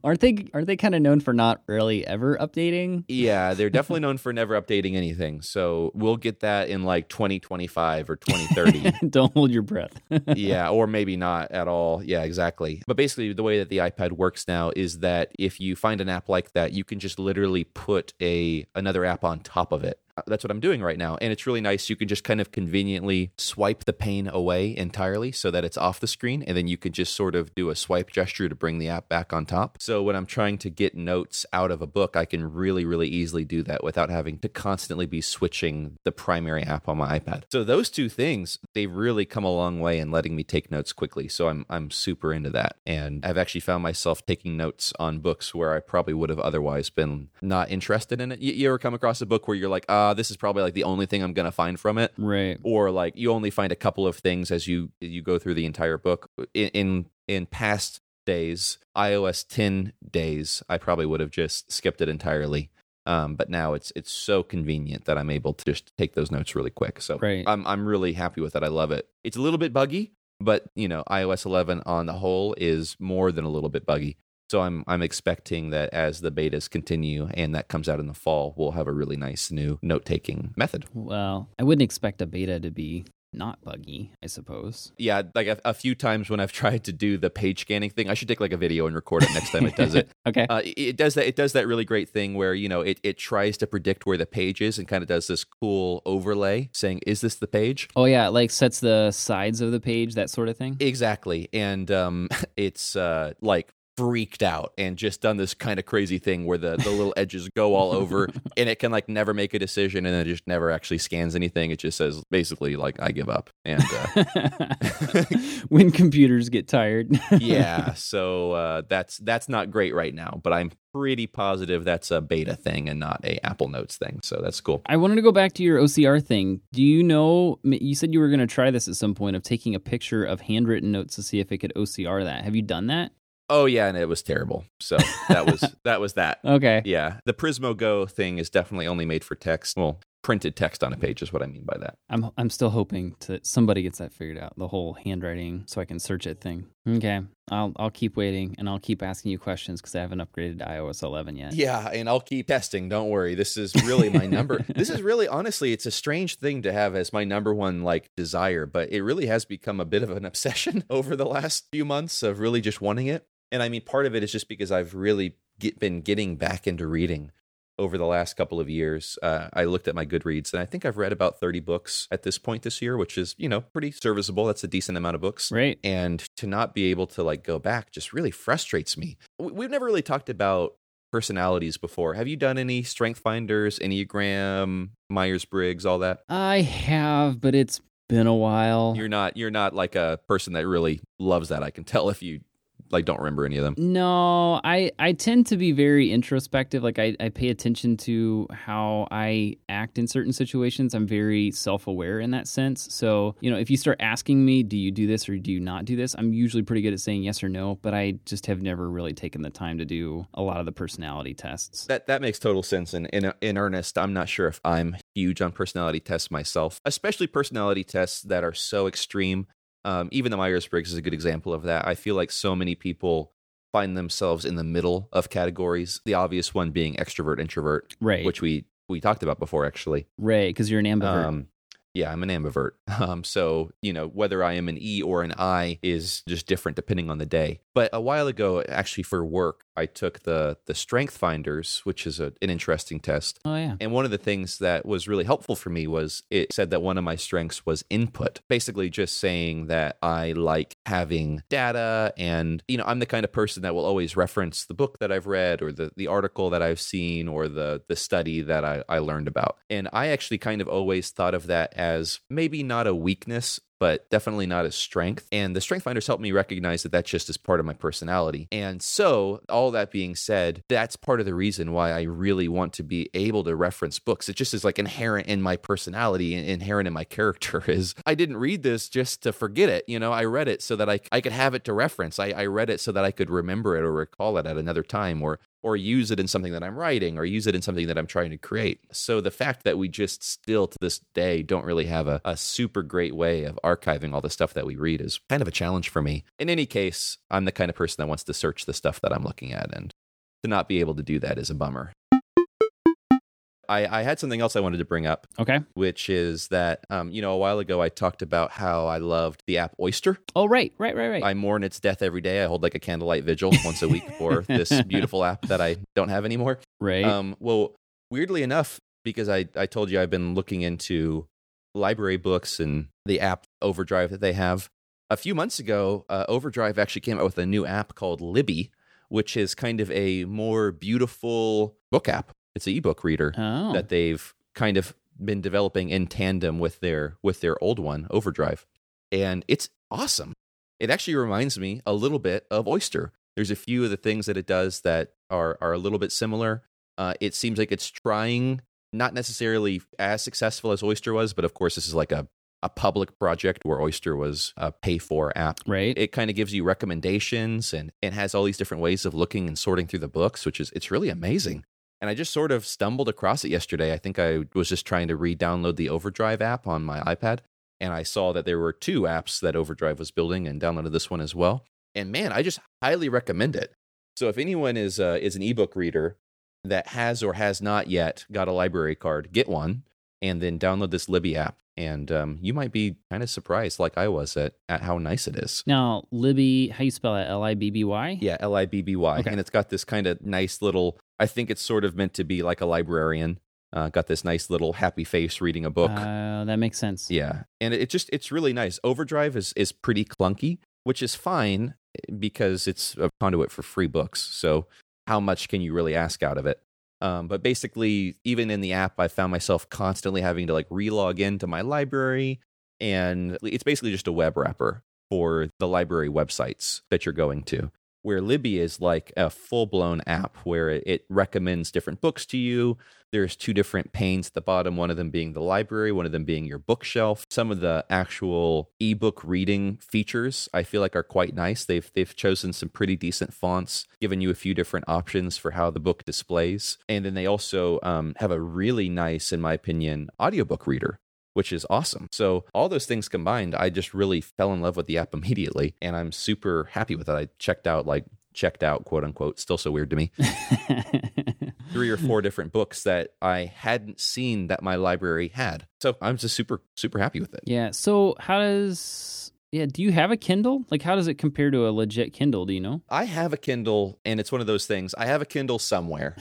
aren't they aren't they kind of known for not really ever updating? Yeah, they're definitely known for never updating anything. So we'll get that in like twenty twenty-five or twenty thirty. Don't hold your breath. Yeah, or maybe not at all. Yeah, exactly. But basically the way that the iPad works now is that if you find an app like that, you can just literally put a another app on top of it. That's what I'm doing right now. And it's really nice. You can just kind of conveniently swipe the pane away entirely so that it's off the screen. And then you can just sort of do a swipe gesture to bring the app back on top. So when I'm trying to get notes out of a book, I can really, really easily do that without having to constantly be switching the primary app on my iPad. So those two things, they've really come a long way in letting me take notes quickly. So I'm I'm super into that. And I've actually found myself taking notes on books where I probably would have otherwise been not interested in it. You, you ever come across a book where you're like, ah, uh, this is probably like the only thing I'm going to find from it. Right. Or like you only find a couple of things as you you go through the entire book. In in, in past days, i O S ten days, I probably would have just skipped it entirely. Um, but now it's it's so convenient that I'm able to just take those notes really quick. So right. I'm I'm really happy with it. I love it. It's a little bit buggy, but you know, i O S eleven on the whole is more than a little bit buggy. So I'm I'm expecting that as the betas continue and that comes out in the fall, we'll have a really nice new note-taking method. Well, I wouldn't expect a beta to be not buggy, I suppose. Yeah, like a, a few times when I've tried to do the page scanning thing, I should take like a video and record it next time it does it. Okay. Uh, it, it does that. It does that really great thing where, you know, it, it tries to predict where the page is and kind of does this cool overlay saying, is this the page? Oh, yeah. It like sets the sides of the page, that sort of thing. Exactly. And um, it's uh, like, freaked out and just done this kind of crazy thing where the, the little edges go all over and it can like never make a decision and it just never actually scans anything. It just says basically like, I give up. And uh, when computers get tired. yeah. So uh, that's that's not great right now, but I'm pretty positive that's a beta thing and not a Apple Notes thing. So that's cool. I wanted to go back to your O C R thing. Do you know, you said you were going to try this at some point of taking a picture of handwritten notes to see if it could O C R that. Have you done that? Oh yeah, and it was terrible. So that was that was that. Okay. Yeah. The Prizmo Go thing is definitely only made for text. Well, printed text on a page is what I mean by that. I'm I'm still hoping that somebody gets that figured out, the whole handwriting so I can search it thing. Okay. I'll I'll keep waiting and I'll keep asking you questions because I haven't upgraded to iOS eleven yet. Yeah, and I'll keep testing. Don't worry. This is really my number. This is really, honestly, it's a strange thing to have as my number one like desire, but it really has become a bit of an obsession over the last few months of really just wanting it. And I mean, part of it is just because I've really get, been getting back into reading over the last couple of years. Uh, I looked at my Goodreads, and I think I've read about thirty books at this point this year, which is, you know, pretty serviceable. That's a decent amount of books. Right. And to not be able to, like, go back just really frustrates me. We've never really talked about personalities before. Have you done any StrengthsFinders, Enneagram, Myers-Briggs, all that? I have, but it's been a while. You're not, you're not like a person that really loves that. I can tell if you... like don't remember any of them. No, I, I tend to be very introspective. Like I, I pay attention to how I act in certain situations. I'm very self-aware in that sense. So, you know, if you start asking me, do you do this or do you not do this? I'm usually pretty good at saying yes or no, but I just have never really taken the time to do a lot of the personality tests. That that makes total sense. And in, in earnest, I'm not sure if I'm huge on personality tests myself, especially personality tests that are so extreme. Um, even the Myers-Briggs is a good example of that. I feel like so many people find themselves in the middle of categories, the obvious one being extrovert-introvert, right? Which we, we talked about before, actually. Right, because you're an ambivert. Um, yeah, I'm an ambivert. Um, so, you know, whether I am an E or an I is just different depending on the day. But a while ago, actually for work, I took the the StrengthsFinders, which is a, an interesting test. Oh, yeah. And one of the things that was really helpful for me was it said that one of my strengths was input, basically just saying that I like having data and, you know, I'm the kind of person that will always reference the book that I've read or the, the article that I've seen or the, the study that I, I learned about. And I actually kind of always thought of that as maybe not a weakness, but definitely not as strength. And the StrengthsFinders helped me recognize that that just is part of my personality. And so all that being said, that's part of the reason why I really want to be able to reference books. It just is like inherent in my personality and inherent in my character is I didn't read this just to forget it. You know, I read it so that I, I could have it to reference. I, I read it so that I could remember it or recall it at another time or or use it in something that I'm writing or use it in something that I'm trying to create. So the fact that we just still to this day don't really have a, a super great way of archiving all the stuff that we read is kind of a challenge for me. In any case, I'm the kind of person that wants to search the stuff that I'm looking at, and to not be able to do that is a bummer. I, I had something else I wanted to bring up. Okay. Which is that, um, you know, a while ago I talked about how I loved the app Oyster. Oh, right, right, right, right. I mourn its death every day. I hold like a candlelight vigil once a week for this beautiful app that I don't have anymore. Right. Um, well, weirdly enough, because I, I told you I've been looking into library books and the app Overdrive that they have. A few months ago, uh, Overdrive actually came out with a new app called Libby, which is kind of a more beautiful book app. It's an ebook reader oh. that they've kind of been developing in tandem with their with their old one, Overdrive. And it's awesome. It actually reminds me a little bit of Oyster. There's a few of the things that it does that are, are a little bit similar. Uh, it seems like it's trying, not necessarily as successful as Oyster was, but of course this is like a, a public project where Oyster was a pay-for app. Right. It kind of gives you recommendations and, and has all these different ways of looking and sorting through the books, which is it's really amazing. And I just sort of stumbled across it yesterday. I think I was just trying to re-download the Overdrive app on my iPad, and I saw that there were two apps that Overdrive was building and downloaded this one as well. And man, I just highly recommend it. So if anyone is uh, is an ebook reader that has or has not yet got a library card, get one and then download this Libby app. And um, you might be kind of surprised, like I was, at, at how nice it is. Now, Libby, how you spell that? L I B B Y? Yeah, L I B B Y. Okay. And it's got this kind of nice little, I think it's sort of meant to be like a librarian. Uh, got this nice little happy face reading a book. Uh, that makes sense. Yeah. And it just, it's really nice. Overdrive is, is pretty clunky, which is fine. because it's a conduit for free books. So how much can you really ask out of it? Um, but basically, even in the app, I found myself constantly having to like relog into my library. And it's basically just a web wrapper for the library websites that you're going to, where Libby is like a full-blown app where it recommends different books to you. There's two different panes at the bottom, one of them being the library, one of them being your bookshelf. Some of the actual ebook reading features I feel like are quite nice. They've they've chosen some pretty decent fonts, given you a few different options for how the book displays. And then they also um, have a really nice, in my opinion, audiobook reader, which is awesome. So all those things combined, I just really fell in love with the app immediately, and I'm super happy with it. I checked out, like checked out, quote unquote, still so weird to me, three or four different books that I hadn't seen that my library had. So I'm just super, super happy with it. Yeah. So how does, yeah, do you have a Kindle? Like how does it compare to a legit Kindle? Do you know? I have a Kindle, and it's one of those things. I have a Kindle somewhere.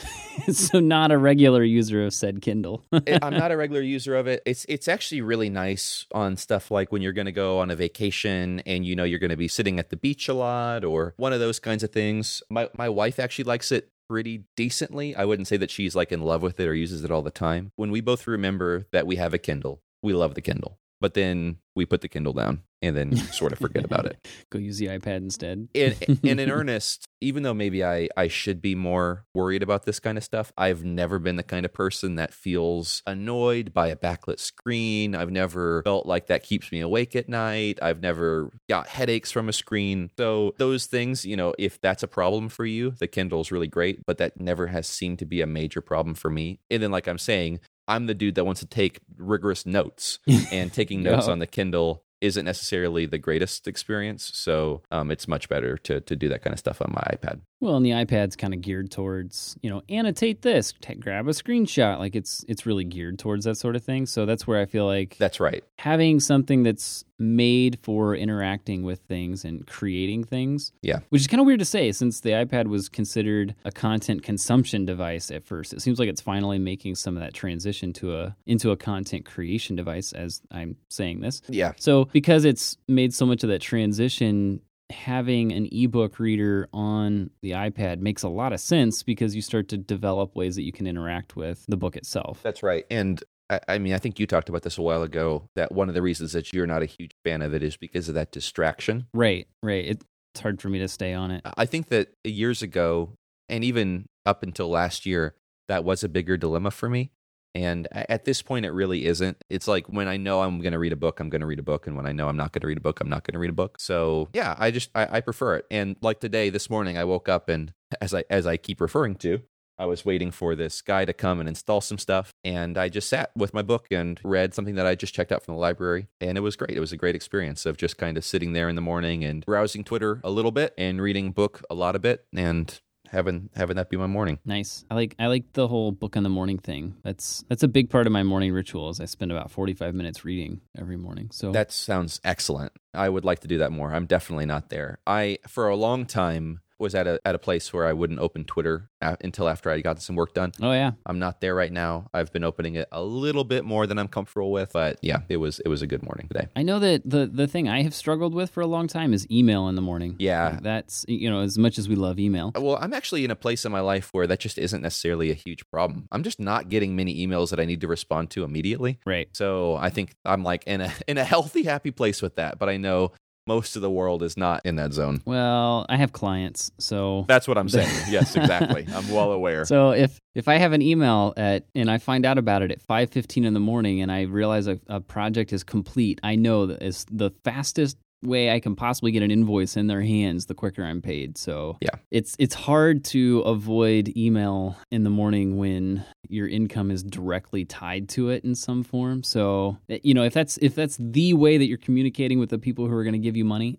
So not a regular user of said Kindle. I'm not a regular user of it. It's it's actually really nice on stuff like when you're going to go on a vacation and you know you're going to be sitting at the beach a lot or one of those kinds of things. My my wife actually likes it pretty decently. I wouldn't say that she's like in love with it or uses it all the time. When we both remember that we have a Kindle, we love the Kindle. But then we put the Kindle down and then sort of forget about it. Go use the iPad instead. and, and in earnest, even though maybe I, I should be more worried about this kind of stuff, I've never been the kind of person that feels annoyed by a backlit screen. I've never felt like that keeps me awake at night. I've never got headaches from a screen. So those things, you know, if that's a problem for you, the Kindle's really great, but that never has seemed to be a major problem for me. And then, like I'm saying, I'm the dude that wants to take rigorous notes, and taking notes no. on the Kindle isn't necessarily the greatest experience. So um, it's much better to to do that kind of stuff on my iPad. Well, and the iPad's kind of geared towards, you know, annotate this, t- grab a screenshot. Like it's it's really geared towards that sort of thing. So that's where I feel like that's right. Having something that's made for interacting with things and creating things. Yeah. Which is kind of weird to say since the iPad was considered a content consumption device at first. It seems like it's finally making some of that transition to a into a content creation device as I'm saying this. Yeah. So because it's made so much of that transition, having an ebook reader on the iPad makes a lot of sense because you start to develop ways that you can interact with the book itself. That's right. And I mean, I think you talked about this a while ago, that one of the reasons that you're not a huge fan of it is because of that distraction. Right, right. It, it's hard for me to stay on it. I think that years ago, and even up until last year, that was a bigger dilemma for me. And at this point, it really isn't. It's like when I know I'm going to read a book, I'm going to read a book. And when I know I'm not going to read a book, I'm not going to read a book. So yeah, I just, I, I prefer it. And like today, this morning, I woke up and as I as I keep referring to, I was waiting for this guy to come and install some stuff, and I just sat with my book and read something that I just checked out from the library, and it was great. It was a great experience of just kind of sitting there in the morning and browsing Twitter a little bit and reading book a lot of it and having having that be my morning. Nice. I like I like the whole book in the morning thing. That's that's a big part of my morning rituals. I spend about forty-five minutes reading every morning. So that sounds excellent. I would like to do that more. I'm definitely not there. I, for a long time, was at a at a place where I wouldn't open Twitter a- until after I got some work done. Oh yeah, I'm not there right now. I've been opening it a little bit more than I'm comfortable with, but yeah, it was it was a good morning today. I know that the the thing I have struggled with for a long time is email in the morning. Yeah, like that's, you know, as much as we love email. Well, I'm actually in a place in my life where that just isn't necessarily a huge problem. I'm just not getting many emails that I need to respond to immediately. Right. So I think I'm like in a in a healthy, happy place with that. But I know most of the world is not in that zone. Well, I have clients, so... That's what I'm saying. Yes, exactly. I'm well aware. So if, if I have an email at and I find out about it at five fifteen in the morning and I realize a, a project is complete, I know that it's the fastest way I can possibly get an invoice in their hands, the quicker I'm paid. So yeah, it's it's hard to avoid email in the morning when your income is directly tied to it in some form. So, you know, if that's if that's the way that you're communicating with the people who are going to give you money,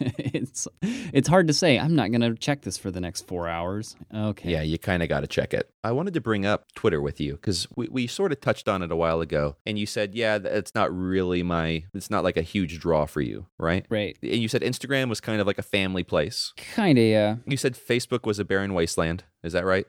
it's it's hard to say, I'm not going to check this for the next four hours. Okay. Yeah, you kind of got to check it. I wanted to bring up Twitter with you because we, we sort of touched on it a while ago and you said, yeah, it's not really my, it's not like a huge draw for you, right? Right. And you said Instagram was kind of like a family place. Kind of, yeah. You said Facebook was a barren wasteland. Is that right?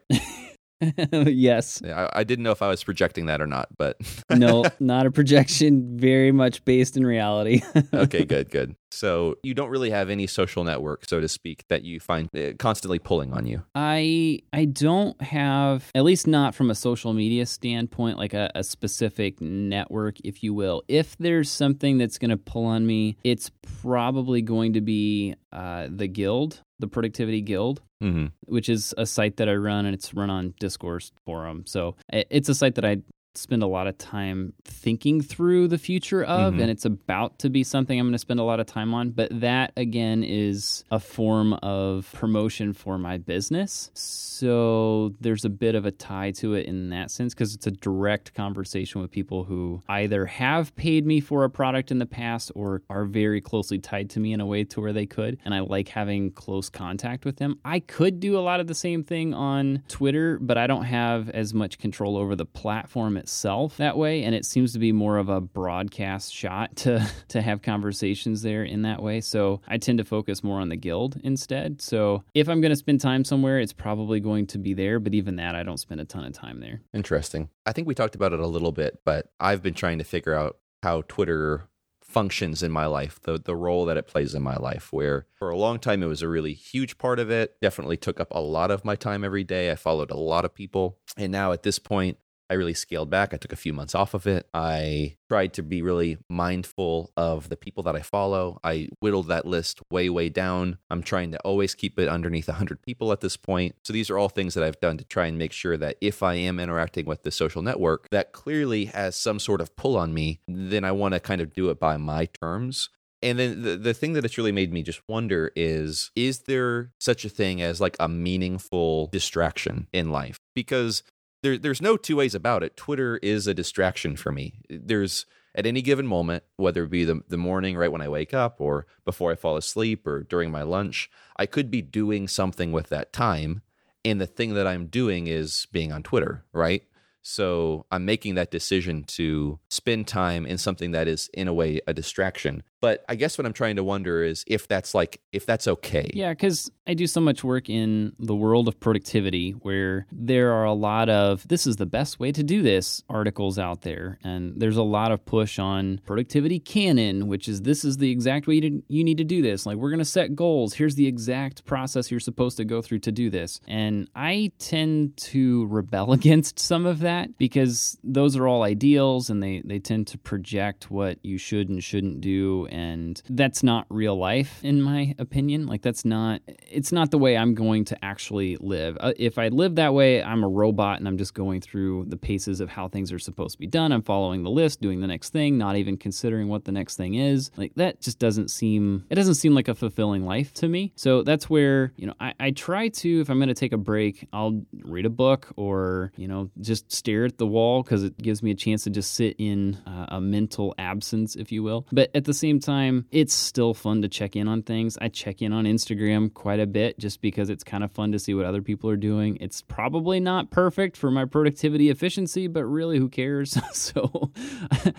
Yes. I, I didn't know if I was projecting that or not, but... No, not a projection. Very much based in reality. Okay, good, good. So you don't really have any social network, so to speak, that you find constantly pulling on you. I I don't have, at least not from a social media standpoint, like a, a specific network, if you will. If there's something that's going to pull on me, it's probably going to be uh, the Guild, the Productivity Guild, mm-hmm. which is a site that I run, and it's run on Discourse Forum. So it's a site that I spend a lot of time thinking through the future of, mm-hmm. and it's about to be something I'm going to spend a lot of time on. But that, again, is a form of promotion for my business. So there's a bit of a tie to it in that sense, because it's a direct conversation with people who either have paid me for a product in the past or are very closely tied to me in a way to where they could. And I like having close contact with them. I could do a lot of the same thing on Twitter, but I don't have as much control over the platform itself that way, and it seems to be more of a broadcast shot to to have conversations there in that way. So I tend to focus more on the Guild instead. So if I'm going to spend time somewhere, it's probably going to be there, but even that, I don't spend a ton of time there. Interesting. I think we talked about it a little bit, but I've been trying to figure out how Twitter functions in my life, the the role that it plays in my life, where for a long time it was a really huge part of it. Definitely took up a lot of my time every day. I followed a lot of people, and now at this point I really scaled back. I took a few months off of it. I tried to be really mindful of the people that I follow. I whittled that list way, way down. I'm trying to always keep it underneath one hundred people at this point. So these are all things that I've done to try and make sure that if I am interacting with the social network that clearly has some sort of pull on me, then I want to kind of do it by my terms. And then the, the thing that it's really made me just wonder is, is there such a thing as like a meaningful distraction in life? Because There, there's no two ways about it. Twitter is a distraction for me. There's, at any given moment, whether it be the, the morning right when I wake up or before I fall asleep or during my lunch, I could be doing something with that time. And the thing that I'm doing is being on Twitter, right? So I'm making that decision to spend time in something that is, in a way, a distraction. But I guess what I'm trying to wonder is if that's like, if that's okay. Yeah, because I do so much work in the world of productivity where there are a lot of, this is the best way to do this, articles out there. And there's a lot of push on productivity canon, which is this is the exact way you, to, you need to do this. Like, we're going to set goals. Here's the exact process you're supposed to go through to do this. And I tend to rebel against some of that because those are all ideals and they, they tend to project what you should and shouldn't do. And that's not real life, in my opinion. Like, that's not, it's not the way I'm going to actually live. If I live that way, I'm a robot and I'm just going through the paces of how things are supposed to be done. I'm following the list, doing the next thing, not even considering what the next thing is. Like, that just doesn't seem, it doesn't seem like a fulfilling life to me. So that's where, you know, I, I try to, if I'm going to take a break, I'll read a book or, you know, just stare at the wall because it gives me a chance to just sit in uh, a mental absence, if you will. But at the same time, it's still fun to check in on things. I check in on Instagram quite a bit just because it's kind of fun to see what other people are doing. It's probably not perfect for my productivity efficiency, but really, who cares? So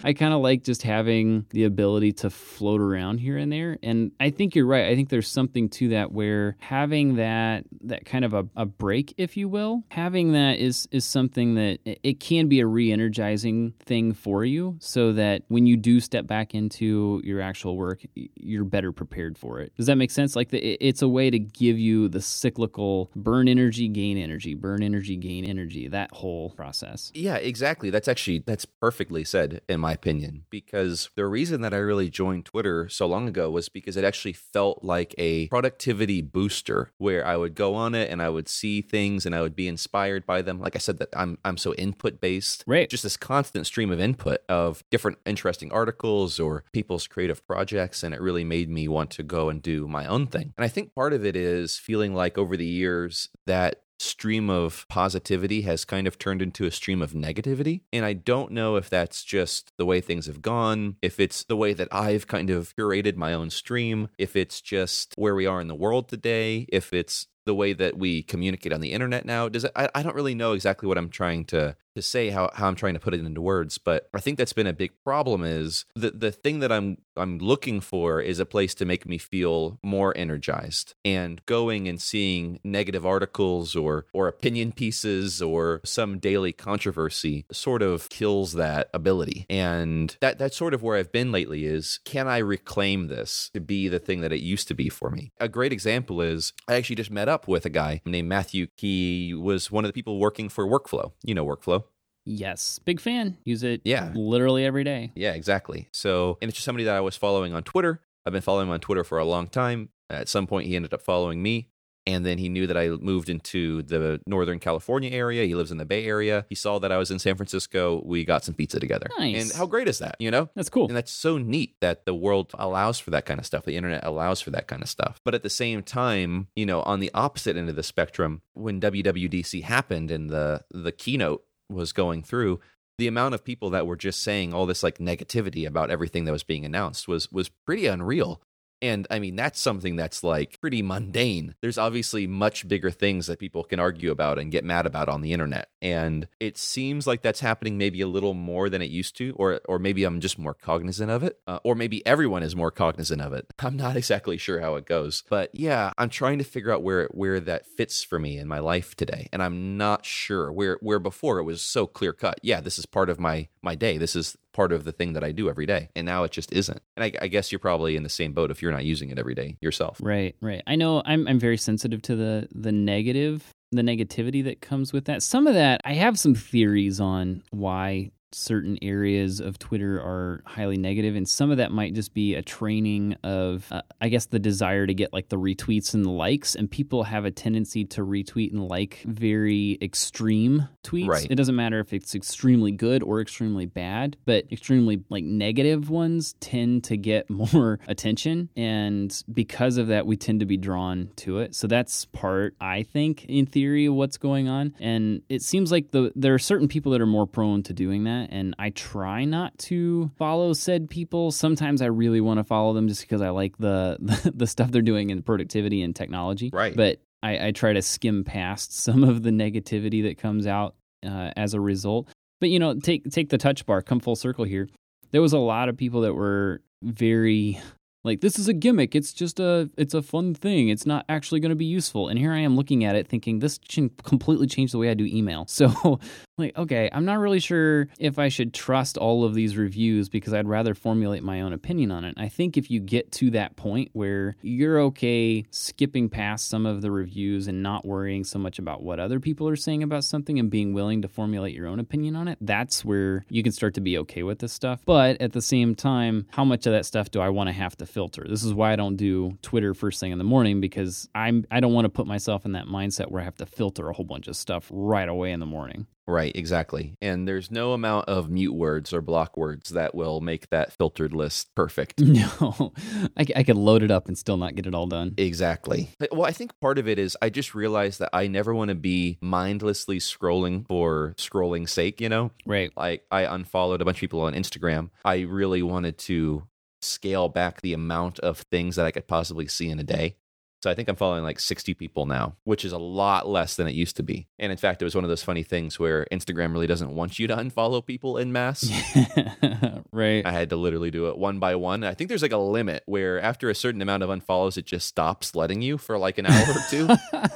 I kind of like just having the ability to float around here and there. And I think you're right. I think there's something to that where having that that kind of a, a break, if you will, having that is is something that it can be a re-energizing thing for you so that when you do step back into your actual work, you're better prepared for it. Does that make sense? Like, the, it's a way to give you the cyclical burn energy, gain energy, burn energy, gain energy, that whole process. Yeah, exactly. That's actually, that's perfectly said, in my opinion, because the reason that I really joined Twitter so long ago was because it actually felt like a productivity booster where I would go on it and I would see things and I would be inspired by them. Like I said, that I'm, I'm so input based, right? Just this constant stream of input of different interesting articles or people's creative of projects, and it really made me want to go and do my own thing. And I think part of it is feeling like over the years that stream of positivity has kind of turned into a stream of negativity. And I don't know if that's just the way things have gone, if it's the way that I've kind of curated my own stream, if it's just where we are in the world today, if it's the way that we communicate on the internet now. Does it, I, I don't really know exactly what I'm trying to, to say, how, how I'm trying to put it into words, but I think that's been a big problem. Is the, the thing that I'm I'm looking for is a place to make me feel more energized, and going and seeing negative articles or or opinion pieces or some daily controversy sort of kills that ability. And that that's sort of where I've been lately, is can I reclaim this to be the thing that it used to be for me? A great example is I actually just met up with a guy named Matthew. He was one of the people working for Workflow. You know Workflow? Yes. Big fan. Use it yeah. literally every day. Yeah, exactly. So, and it's just somebody that I was following on Twitter. I've been following him on Twitter for a long time. At some point, he ended up following me. And then he knew that I moved into the Northern California area. He lives in the Bay Area. He saw that I was in San Francisco. We got some pizza together. Nice. And how great is that, you know? That's cool. And that's so neat that the world allows for that kind of stuff. The internet allows for that kind of stuff. But at the same time, you know, on the opposite end of the spectrum, when W W D C happened and the, the keynote was going through, the amount of people that were just saying all this like negativity about everything that was being announced was was pretty unreal. And I mean, that's something that's like pretty mundane. There's obviously much bigger things that people can argue about and get mad about on the internet. And it seems like that's happening maybe a little more than it used to, or or maybe I'm just more cognizant of it, uh, or maybe everyone is more cognizant of it. I'm not exactly sure how it goes. But yeah, I'm trying to figure out where where that fits for me in my life today. And I'm not sure where, where before it was so clear cut. Yeah, this is part of my, my day. This is part of the thing that I do every day. And now it just isn't. And I, I guess you're probably in the same boat if you're not using it every day yourself. Right, right. I know I'm I'm very sensitive to the the negative, the negativity that comes with that. Some of that, I have some theories on why certain areas of Twitter are highly negative, and some of that might just be a training of, uh, I guess, the desire to get like the retweets and the likes, and people have a tendency to retweet and like very extreme tweets. Right. It doesn't matter if it's extremely good or extremely bad, but extremely like negative ones tend to get more attention, and because of that, we tend to be drawn to it. So that's part, I think, in theory, of what's going on, and it seems like the there are certain people that are more prone to doing that. And I try not to follow said people. Sometimes I really want to follow them just because I like the, the, the stuff they're doing in productivity and technology. Right. But I, I try to skim past some of the negativity that comes out uh, as a result. But, you know, take take the touch bar, come full circle here. There was a lot of people that were very like, this is a gimmick. It's just a, it's a fun thing. It's not actually going to be useful. And here I am looking at it thinking this can completely change the way I do email. So like, okay, I'm not really sure if I should trust all of these reviews because I'd rather formulate my own opinion on it. I think if you get to that point where you're okay skipping past some of the reviews and not worrying so much about what other people are saying about something and being willing to formulate your own opinion on it, that's where you can start to be okay with this stuff. But at the same time, how much of that stuff do I want to have to filter? This is why I don't do Twitter first thing in the morning, because I'm I don't want to put myself in that mindset where I have to filter a whole bunch of stuff right away in the morning. Right, exactly. And there's no amount of mute words or block words that will make that filtered list perfect. No, I, I could load it up and still not get it all done. Exactly. Well, I think part of it is I just realized that I never want to be mindlessly scrolling for scrolling's sake, you know? Right. Like I unfollowed a bunch of people on Instagram. I really wanted to scale back the amount of things that I could possibly see in a day. So I think I'm following like sixty people now, which is a lot less than it used to be. And in fact, it was one of those funny things where Instagram really doesn't want you to unfollow people en masse. Yeah, right. I had to literally do it one by one. I think there's like a limit where after a certain amount of unfollows, it just stops letting you for like an hour or two.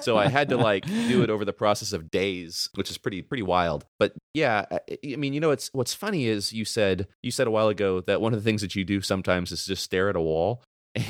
So I had to like do it over the process of days, which is pretty, pretty wild. But yeah, I mean, you know, it's what's funny is you said, you said a while ago that one of the things that you do sometimes is just stare at a wall.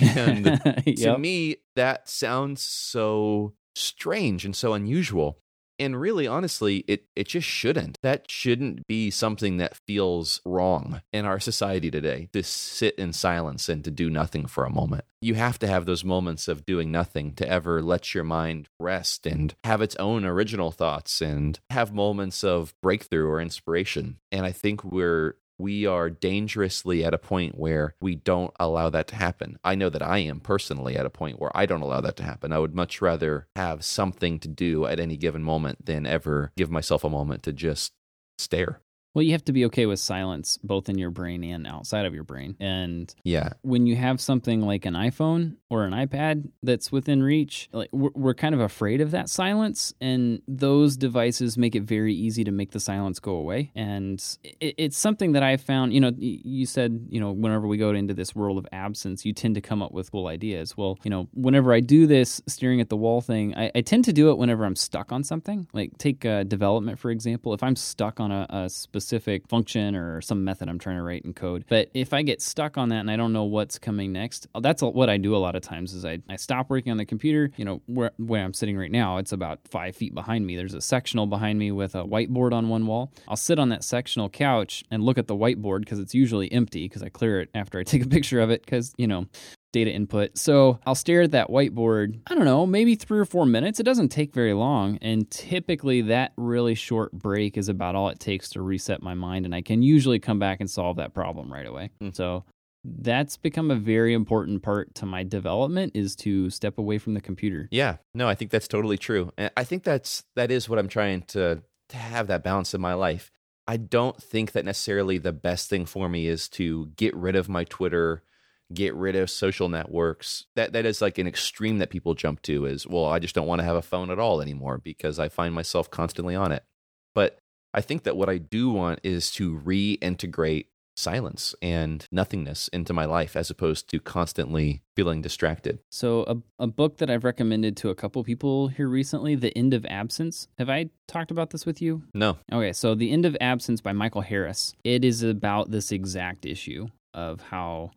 And yep. To me, that sounds so strange and so unusual. And really, honestly, it, it just shouldn't. That shouldn't be something that feels wrong in our society today, to sit in silence and to do nothing for a moment. You have to have those moments of doing nothing to ever let your mind rest and have its own original thoughts and have moments of breakthrough or inspiration. And I think we're We are dangerously at a point where we don't allow that to happen. I know that I am personally at a point where I don't allow that to happen. I would much rather have something to do at any given moment than ever give myself a moment to just stare. Well, you have to be okay with silence, both in your brain and outside of your brain. And yeah, when you have something like an iPhone or an iPad that's within reach, like we're, we're kind of afraid of that silence. And those devices make it very easy to make the silence go away. And it, it's something that I found, you know, you said, you know, whenever we go into this world of absence, you tend to come up with cool ideas. Well, you know, whenever I do this staring at the wall thing, I, I tend to do it whenever I'm stuck on something. Like take uh, development, for example. If I'm stuck on a, a specific specific function or some method I'm trying to write in code. But if I get stuck on that and I don't know what's coming next, that's what I do a lot of times is I, I stop working on the computer. You know, where, where I'm sitting right now, it's about five feet behind me. There's a sectional behind me with a whiteboard on one wall. I'll sit on that sectional couch and look at the whiteboard because it's usually empty because I clear it after I take a picture of it because, you know, data input. So I'll stare at that whiteboard, I don't know, maybe three or four minutes. It doesn't take very long. And typically that really short break is about all it takes to reset my mind. And I can usually come back and solve that problem right away. Mm. So that's become a very important part to my development is to step away from the computer. Yeah, no, I think that's totally true. And I think that's, that is what I'm trying to, to have that balance in my life. I don't think that necessarily the best thing for me is to get rid of my Twitter, get rid of social networks. That that is like an extreme that people jump to is, well, I just don't want to have a phone at all anymore because I find myself constantly on it. But I think that what I do want is to reintegrate silence and nothingness into my life as opposed to constantly feeling distracted. So a, a book that I've recommended to a couple people here recently, The End of Absence. Have I talked about this with you? No. Okay, so The End of Absence by Michael Harris. It is about this exact issue of how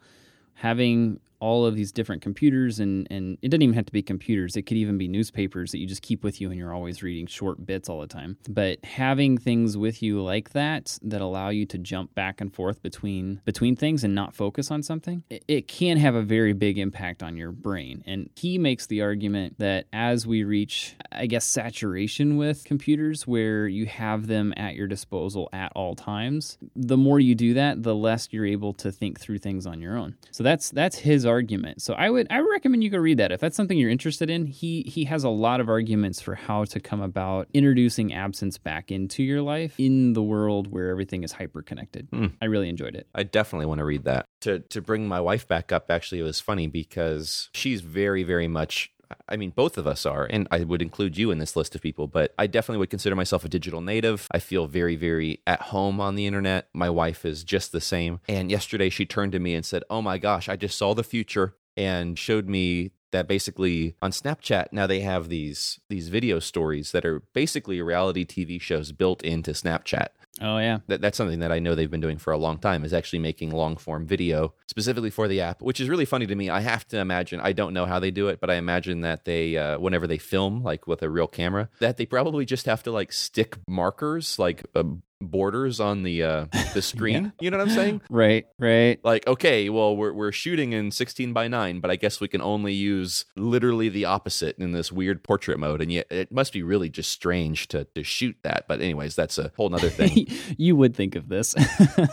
having all of these different computers, and, and it doesn't even have to be computers. It could even be newspapers that you just keep with you and you're always reading short bits all the time. But having things with you like that that allow you to jump back and forth between between things and not focus on something, it, it can have a very big impact on your brain. And he makes the argument that as we reach, I guess, saturation with computers where you have them at your disposal at all times, the more you do that, the less you're able to think through things on your own. So that's that's his argument. So I would I would recommend you go read that. If that's something you're interested in, he he has a lot of arguments for how to come about introducing absence back into your life in the world where everything is hyper-connected. Mm. I really enjoyed it. I definitely want to read that. To to bring my wife back up, actually, it was funny because she's very, very much, I mean, both of us are, and I would include you in this list of people, but I definitely would consider myself a digital native. I feel very, very at home on the internet. My wife is just the same. And yesterday she turned to me and said, oh my gosh, I just saw the future, and showed me that basically on Snapchat, now they have these these video stories that are basically reality T V shows built into Snapchat. Oh, yeah. That, that's something that I know they've been doing for a long time is actually making long-form video specifically for the app, which is really funny to me. I have to imagine, I don't know how they do it, but I imagine that they, uh, whenever they film, like with a real camera, that they probably just have to like stick markers, like uh, borders on the uh, the screen. Yeah. You know what I'm saying? Right, right. Like, okay, well, we're we're shooting in sixteen by nine, but I guess we can only use literally the opposite in this weird portrait mode. And yet it must be really just strange to, to shoot that. But anyways, that's a whole nother thing. You would think of this.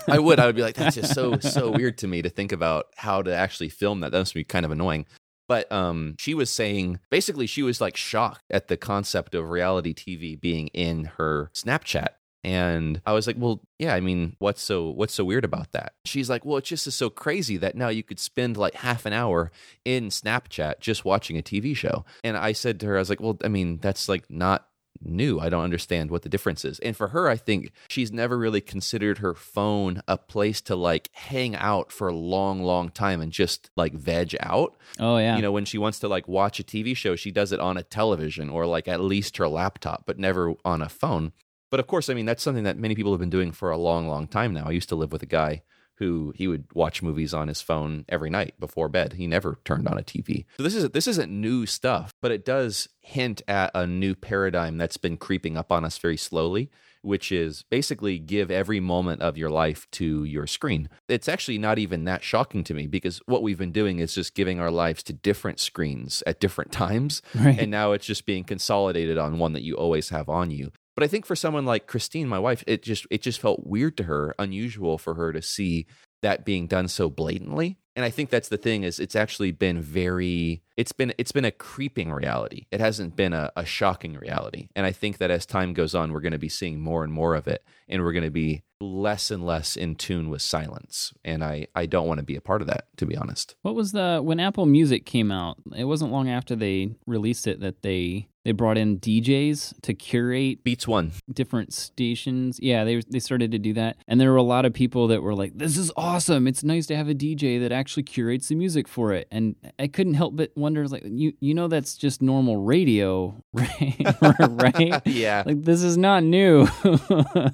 I would. I would be like, that's just so, so weird to me to think about how to actually film that. That must be kind of annoying. But um, she was saying, basically, she was like shocked at the concept of reality T V being in her Snapchat. And I was like, well, yeah, I mean, what's so what's so weird about that? She's like, well, it just is so crazy that now you could spend like half an hour in Snapchat just watching a T V show. And I said to her, I was like, well, I mean, that's like not new. I don't understand what the difference is. And for her, I think she's never really considered her phone a place to like hang out for a long, long time and just like veg out. Oh, yeah. You know, when she wants to like watch a T V show, she does it on a television or like at least her laptop, but never on a phone. But of course, I mean, that's something that many people have been doing for a long, long time now. I used to live with a guy who he would watch movies on his phone every night before bed. He never turned on a T V. So this, is, this isn't new stuff, but it does hint at a new paradigm that's been creeping up on us very slowly, which is basically give every moment of your life to your screen. It's actually not even that shocking to me because what we've been doing is just giving our lives to different screens at different times. Right. And now it's just being consolidated on one that you always have on you. But I think for someone like Christine, my wife, it just it just felt weird to her, unusual for her to see that being done so blatantly. And I think that's the thing is it's actually been very, it's been it's been a creeping reality. It hasn't been a, a shocking reality. And I think that as time goes on, we're going to be seeing more and more of it. And we're going to be less and less in tune with silence. And I, I don't want to be a part of that, to be honest. What was the, when Apple Music came out, it wasn't long after they released it that they, they brought in D Js to curate Beats One, different stations. Yeah, they they started to do that. And there were a lot of people that were like, this is awesome. It's nice to have a D J that actually curates the music for it. And I couldn't help but wonder, like, you you know, that's just normal radio, right? right? Yeah. Like, this is not new.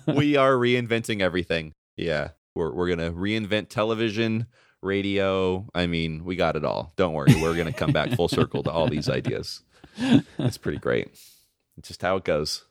We are reinventing everything. Yeah. We're we're going to reinvent television, radio. I mean, we got it all. Don't worry. We're going to come back full circle to all these ideas. That's pretty great. It's just how it goes.